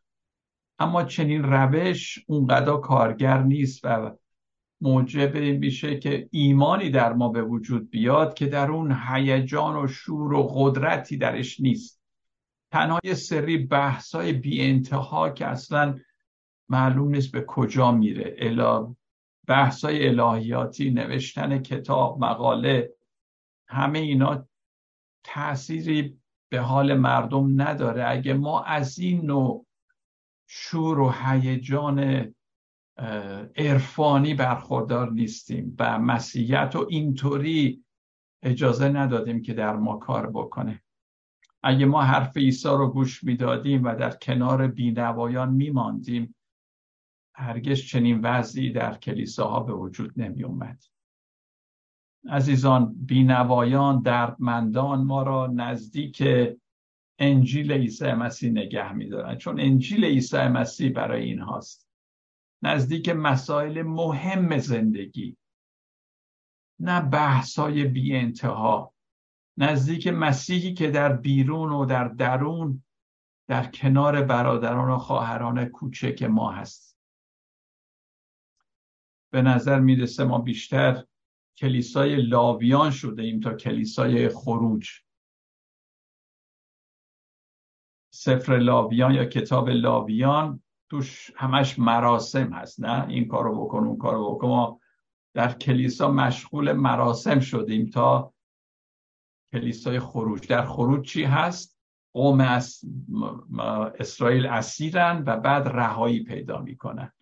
اما چنین روش اونقدر کارگر نیست و موجب این میشه که ایمانی در ما به وجود بیاد که در اون هیجان و شور و قدرتی درش نیست. تنها یه سری بحث‌های بی‌انتها که اصلاً معلوم نیست به کجا میره، الا بحث‌های الهیاتی، نوشتن کتاب، مقاله، همه اینا تأثیری به حال مردم نداره اگه ما از این نوع شور و هیجان عرفانی برخوردار نیستیم و مسیحیت و اینطوری اجازه ندادیم که در ما کار بکنه. اگه ما حرف عیسی رو گوش میدادیم و در کنار بینوایان میماندیم، هرگز چنین وضعی در کلیساها به وجود نمی اومد. عزیزان، بینوایان، دردمندان ما را نزدیک انجیل عیسی مسیح نگه می دارن، چون انجیل عیسی مسیح برای این هاست. نزدیک مسائل مهم زندگی، نه بحثای بی انتها. نزدیک مسیحی که در بیرون و در درون، در کنار برادران و خواهران کوچک ما هست. به نظر میرسه ما بیشتر کلیسای لاویان شده ایم تا کلیسای خروج. سفر لاویان یا کتاب لاویان توش همش مراسم هست، نه این کارو بکن اون کارو بکن. ما در کلیسا مشغول مراسم شدیم تا کلیسای خروج. در خروج چی هست؟ قوم از اسرائیل اسیرن و بعد رهایی پیدا میکنن.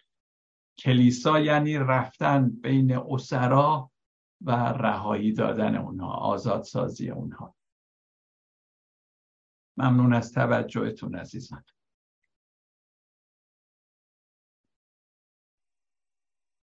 کلیسا یعنی رفتن بین اسرا و رهایی دادن اونها، آزادسازی اونها. ممنون از توجهتون عزیزان.